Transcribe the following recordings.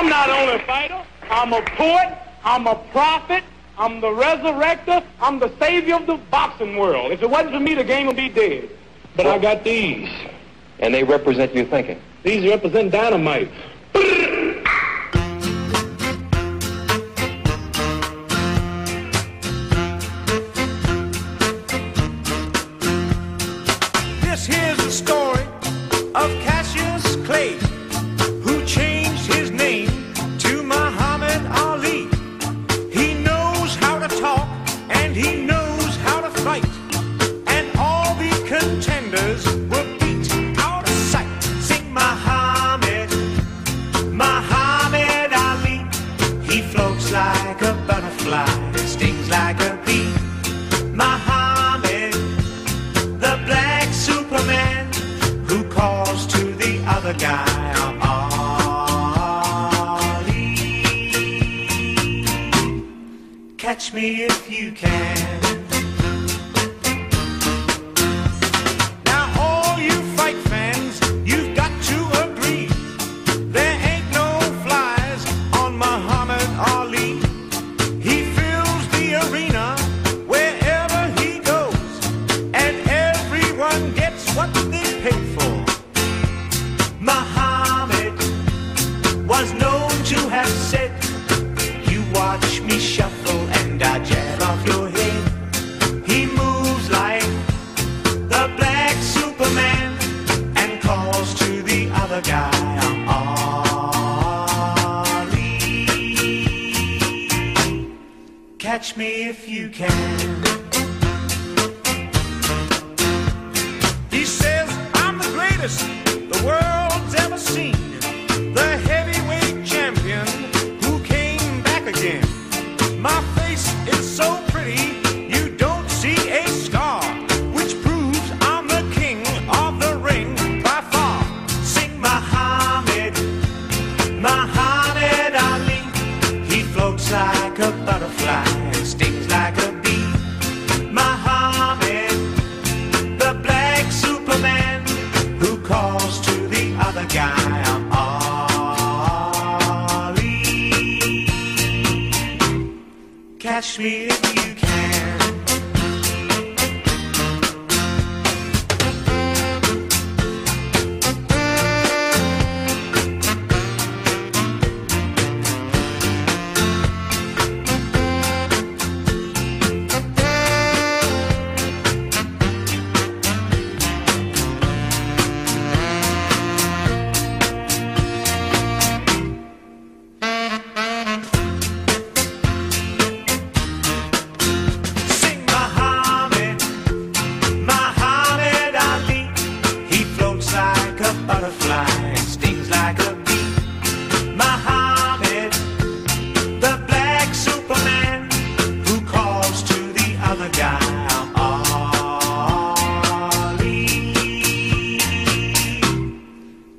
I'm not only a fighter, I'm a poet, I'm a prophet, I'm the resurrector, I'm the savior of the boxing world. If it wasn't for me, the game would be dead. But I got these. And they represent your thinking. These represent dynamite. This here's the story of Cassius Clay, who changed his name to Muhammad Ali. He knows how to talk and he knows how to fight, and all the contenders were beat out of sight. Sing Muhammad, Muhammad Ali. He floats like a butterfly, stings like a bee. Muhammad, the black Superman, who calls to the other guy. Catch me if you can. Now all you fight fans, you've got to agree, there ain't no flies on Muhammad Ali. He fills the arena wherever he goes, and everyone gets what they pay for. Muhammad was known to have said, "You watch me shuffle, I jab off your head." He moves like the black Superman and calls to the other guy, Ali. Catch me if you can. He says, "I'm the greatest the world's ever seen, the heavyweight champion who came back again. My face is so pretty, you don't see a scar, which proves I'm the king of the ring by far." Sing Muhammad, Muhammad Ali. He floats like a butterfly and stings like a bee. Muhammad, the black Superman, who calls to the other guy, "I'm all." Catch me if you can.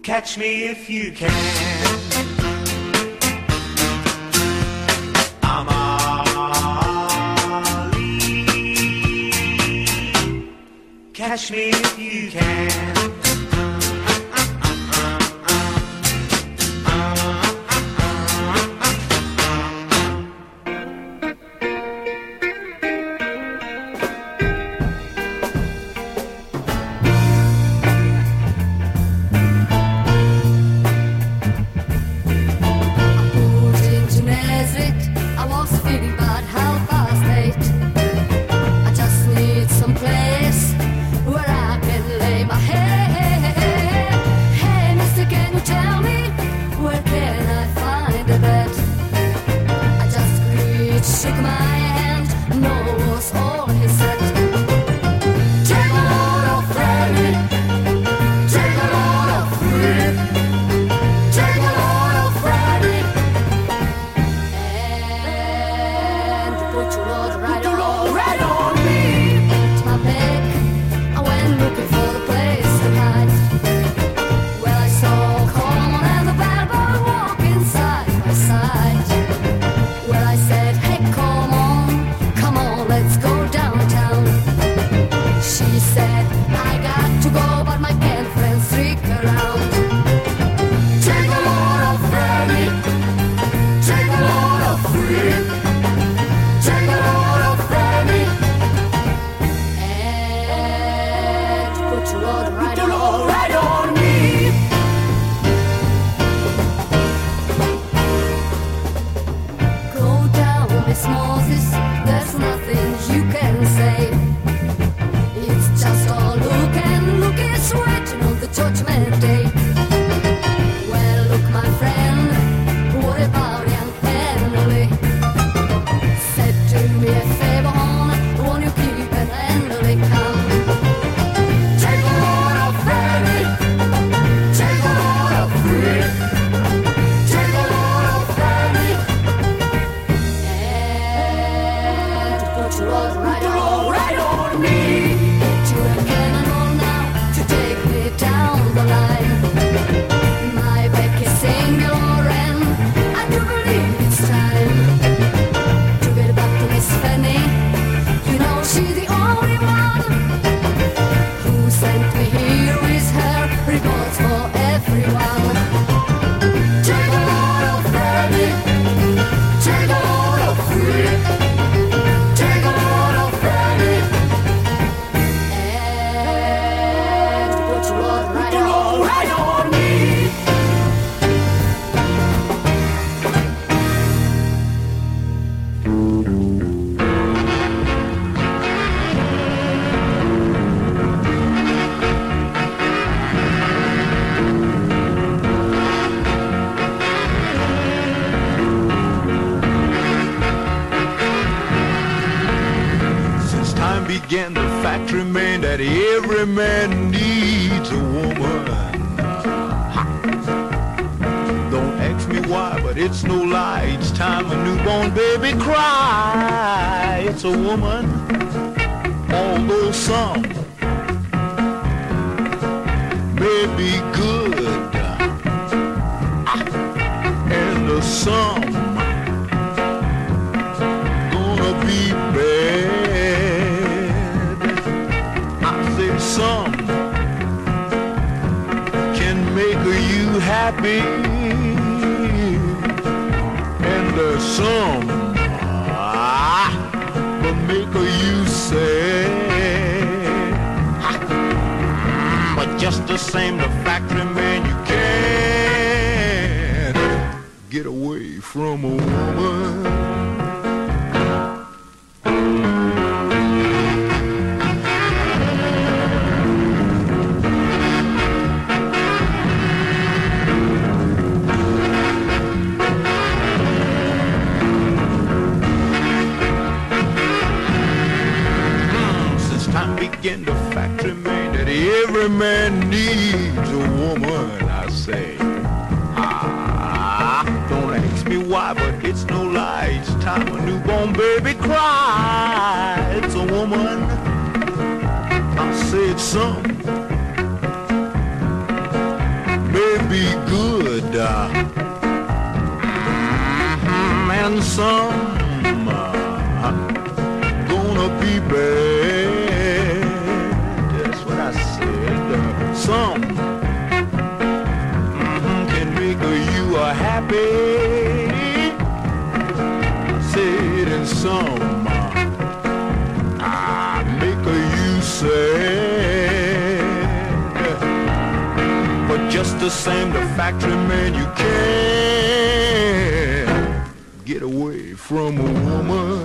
Catch me if you can. I'm Ali. Catch me if you can. Well, I said, "Hey, come on." again, the fact remained that every man needs a woman. Ha. Don't ask me why, but it's no lie. Each time a newborn baby cries, it's a woman. Although some may be good, and some gonna be bad. I say some can make you happy, and there's some will make you sad. But just the same, the fact remains, you can't get away from a woman. Again, the fact remains that every man needs a woman, I say. Ah, don't ask me why, but it's no lie. Each time a newborn baby cries, it's a woman. I said some may be good, and some gonna be bad. Some can make you happy, said, and some make you sad. But just the same, the fact remains, you can't get away from a woman.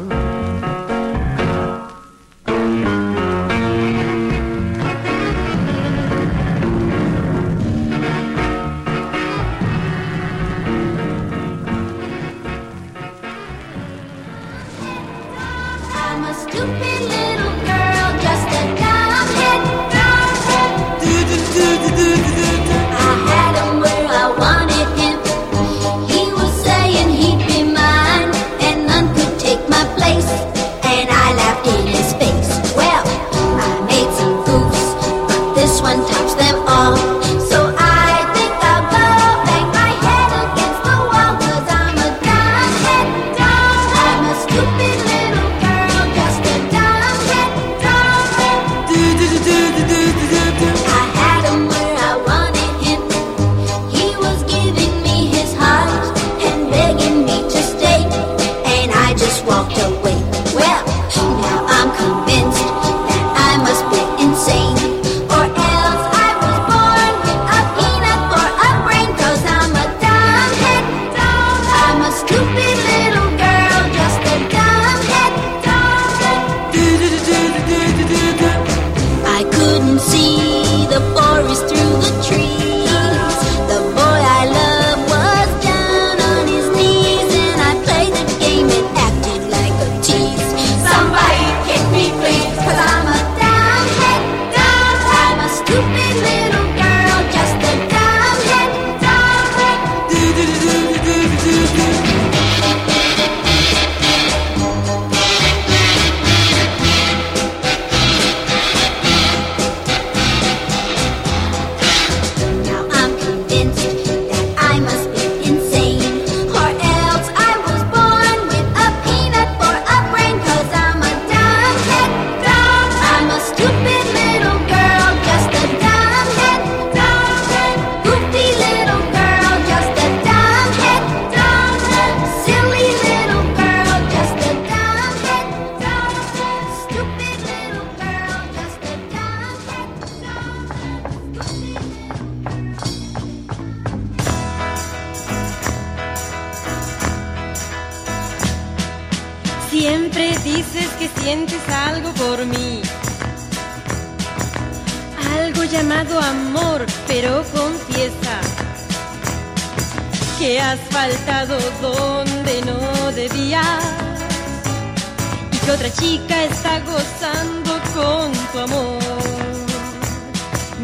Otra chica está gozando con tu amor.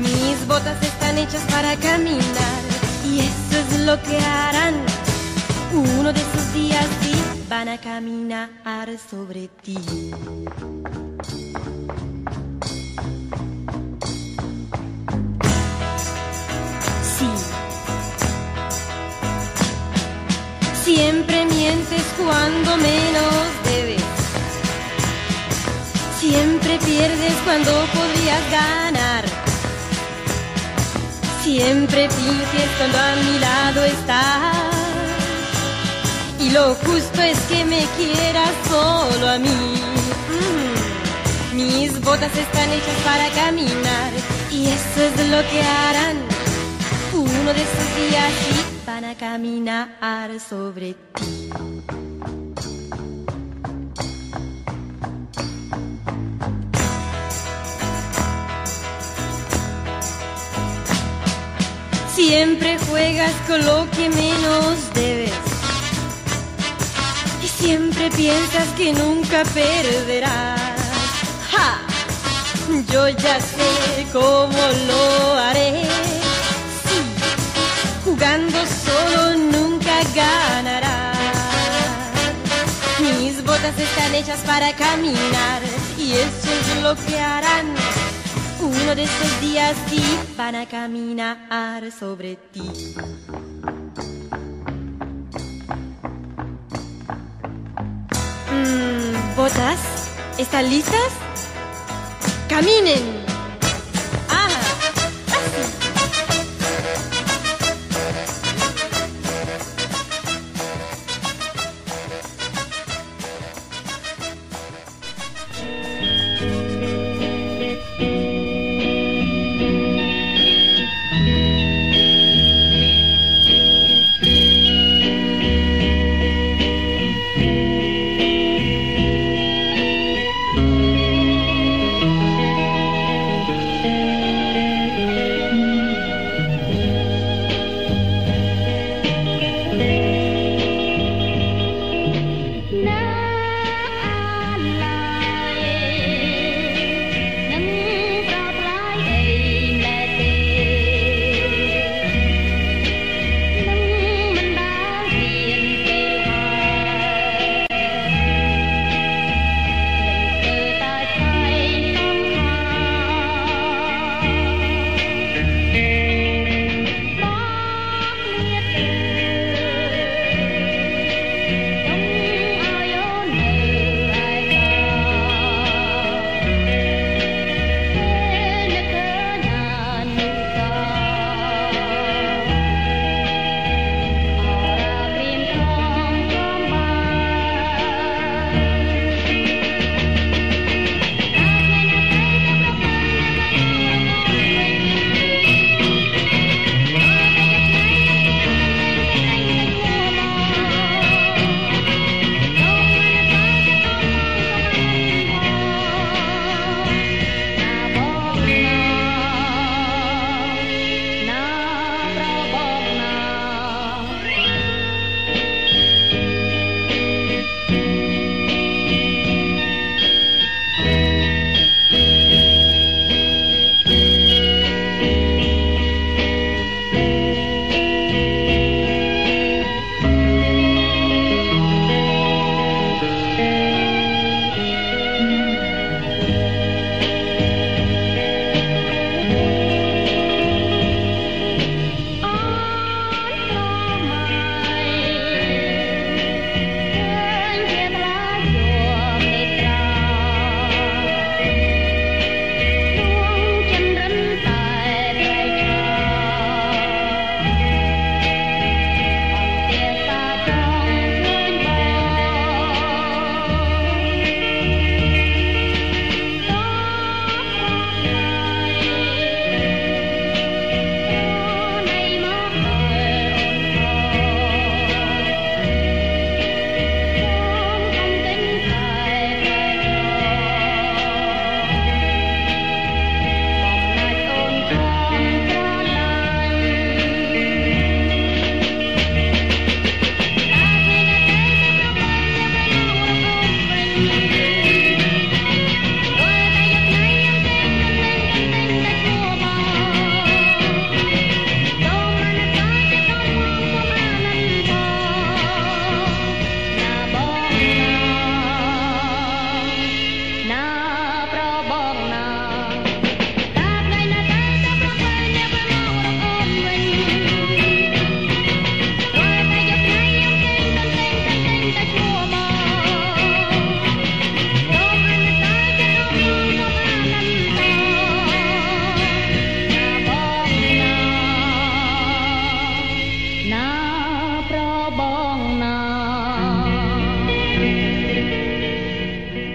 Mis botas están hechas para caminar y eso es lo que harán. Uno de esos días sí van a caminar sobre ti. Siempre mientes cuando menos debes. Siempre pierdes cuando podrías ganar. Siempre finges cuando a mi lado estás. Y lo justo es que me quieras solo a mí. Mis botas están hechas para caminar y eso es lo que harán. Uno de esos días sí van a caminar sobre ti. Siempre juegas con lo que menos debes y siempre piensas que nunca perderás. ¡Ja! Yo ya sé cómo lo haré. Jugando solo nunca ganarás. Mis botas están hechas para caminar y eso es lo que harán. Uno de estos días sí van a caminar sobre ti. ¿Botas? ¿Están listas? ¡Caminen!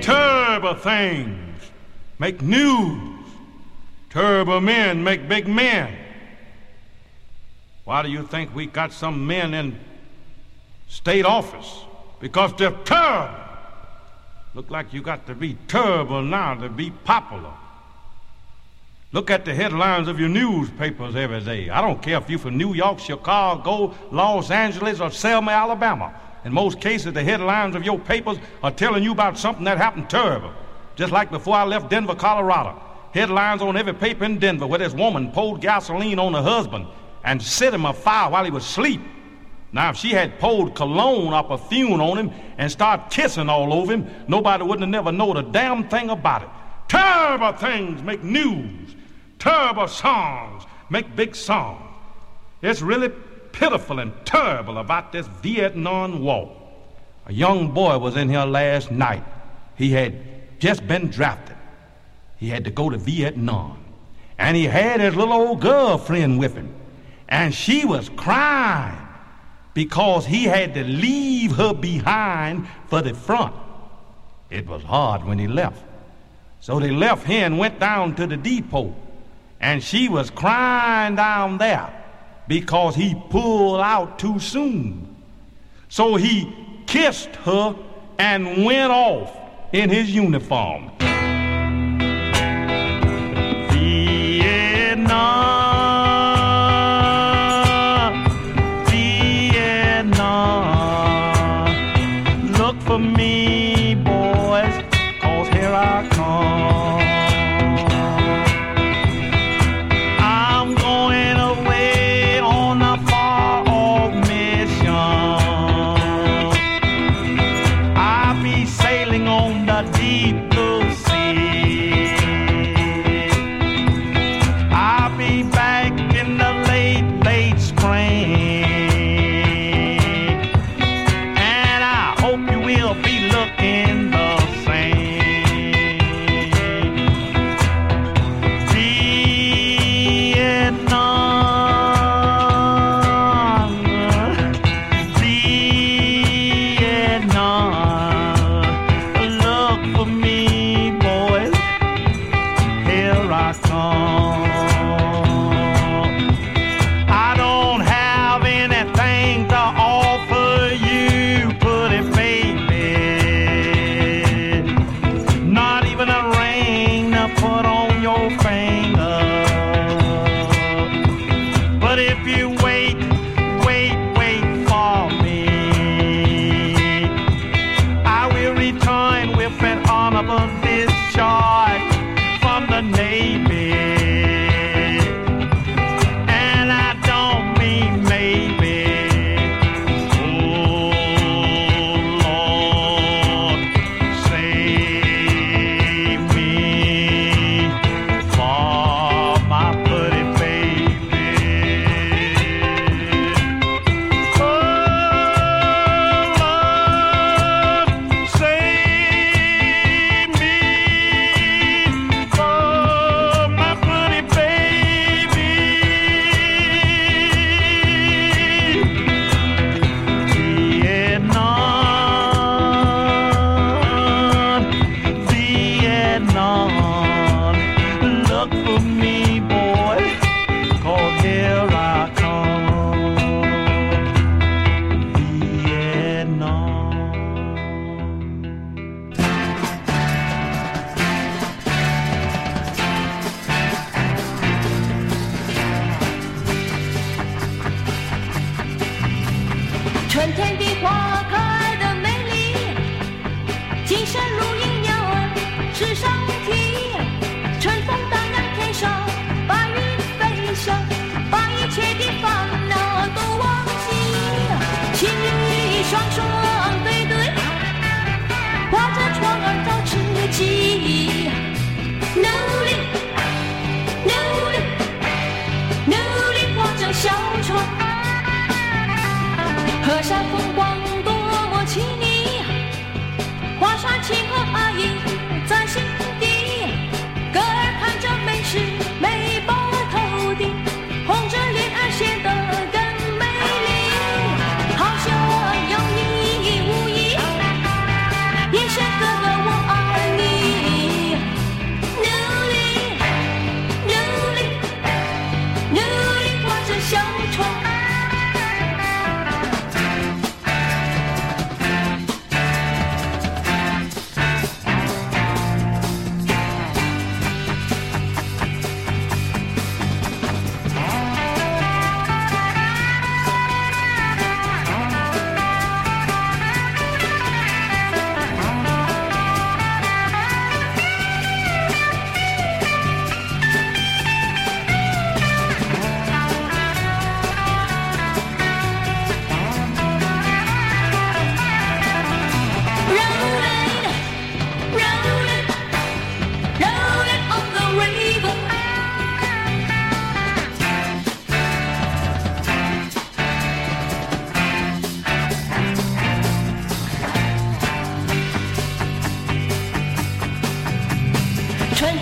turbo things make news. Turbo men make big men. Why do you think we got some men in state office? Because they're turbo. Look like you got to be turbo now to be popular. Look at the headlines of your newspapers every day. I don't care if you're from New York, Chicago, Los Angeles, or Selma, Alabama. In most cases, the headlines of your papers are telling you about something that happened terrible. Just like before I left Denver, Colorado. Headlines on every paper in Denver where this woman poured gasoline on her husband and set him afire while he was asleep. Now, if she had poured cologne or perfume on him and started kissing all over him, nobody wouldn't have never known a damn thing about it. Terrible things make news. Terrible songs make big songs. It's really pitiful and terrible about this Vietnam War. A young boy was in here last night. He had just been drafted. He had to go to Vietnam. And he had his little old girlfriend with him. And she was crying because he had to leave her behind for the front. It was hard when he left. So they left here and went down to the depot. And she was crying down there because he pulled out too soon. So he kissed her and went off in his uniform. Vietnam. Be looking.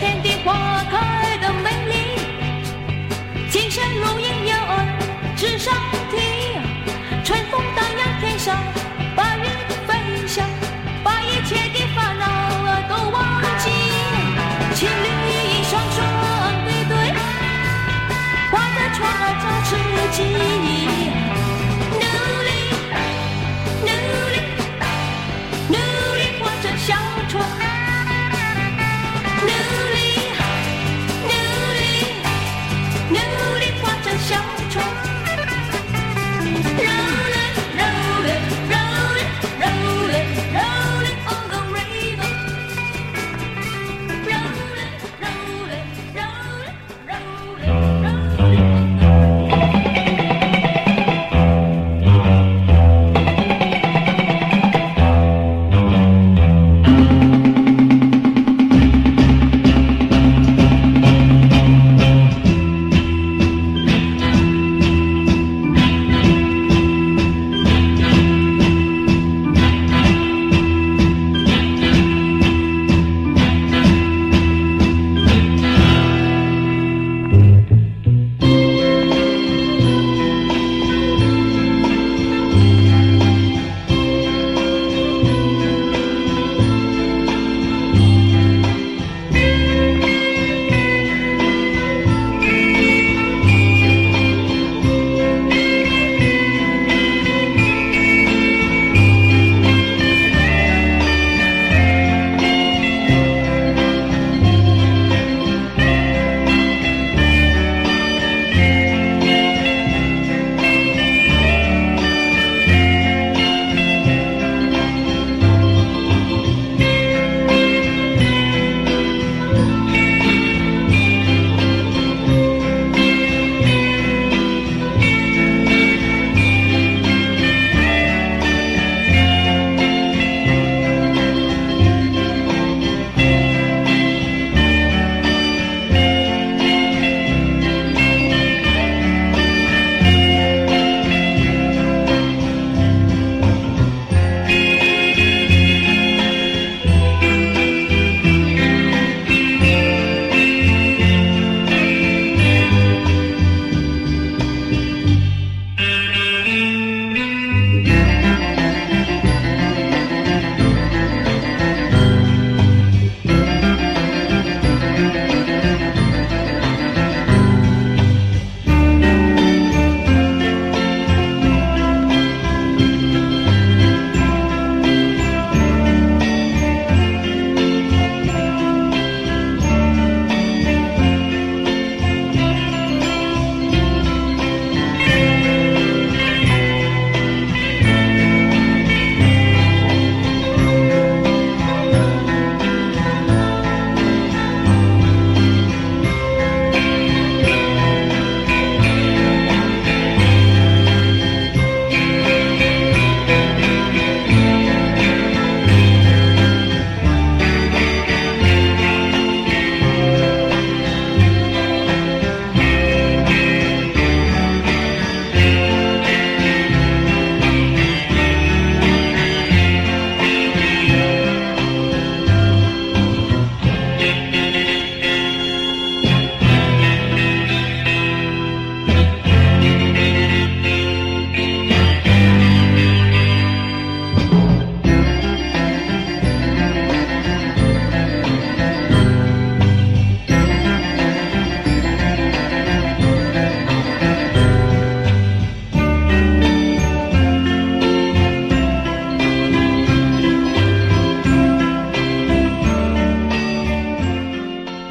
天地花开的美丽，琴弦如影摇儿直上提，春风荡漾天上，白云飞翔，把一切的烦恼都忘记。情侣一双双对对，画在窗外照自己，努力努力努力活着小船。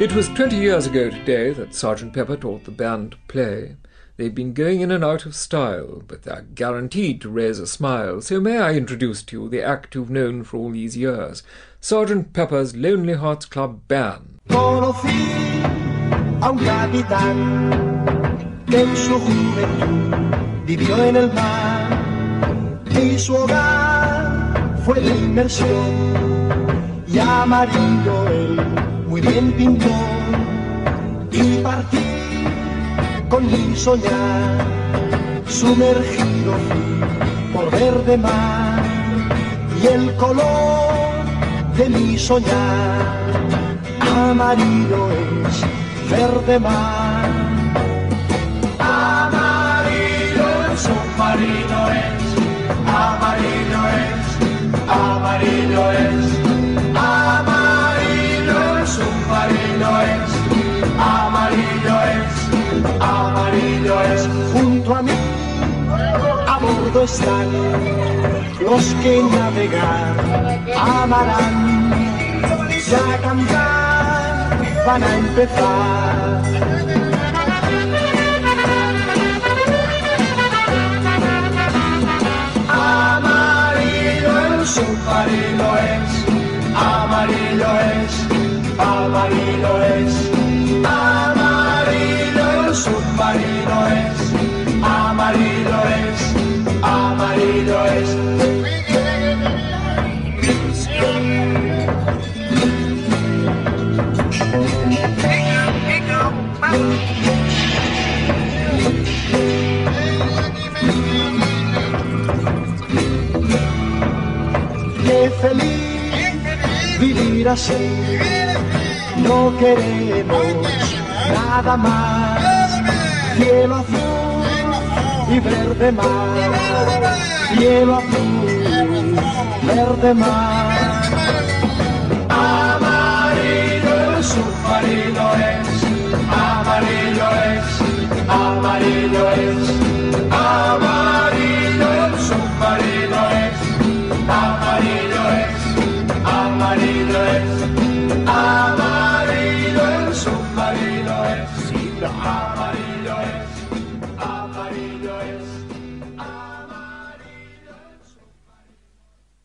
It was 20 years ago today that Sergeant Pepper taught the band to play. They've been going in and out of style, but they're guaranteed to raise a smile. So may I introduce to you the act you've known for all these years, Sergeant Pepper's Lonely Hearts Club Band. Conocí a un capitán que en su juventud vivió en el mar y su hogar fue la inmersión y amarillo el muy bien pintó y partí con mi soñar, sumergido fui por verde mar y el color de mi soñar. amarillo es verde mar. Amarillo el submarino es, amarillo es, amarillo es. Amarillo el submarino es, amarillo es, amarillo es. Junto a mí, a bordo están los que navegar amarán. Ya a cantar van a empezar. Amarillo el submarino es, amarillo es, amarillo es. Amarillo el submarino es, amarillo es, amarillo es. Qué feliz vivir así, no queremos nada más. Cielo azul y verde mar, cielo azul, verde mar. Amarillo el submarino es, amarillo es, amarillo es, amarillo el submarino es, amarillo es, amarillo es, amarillo el submarino es.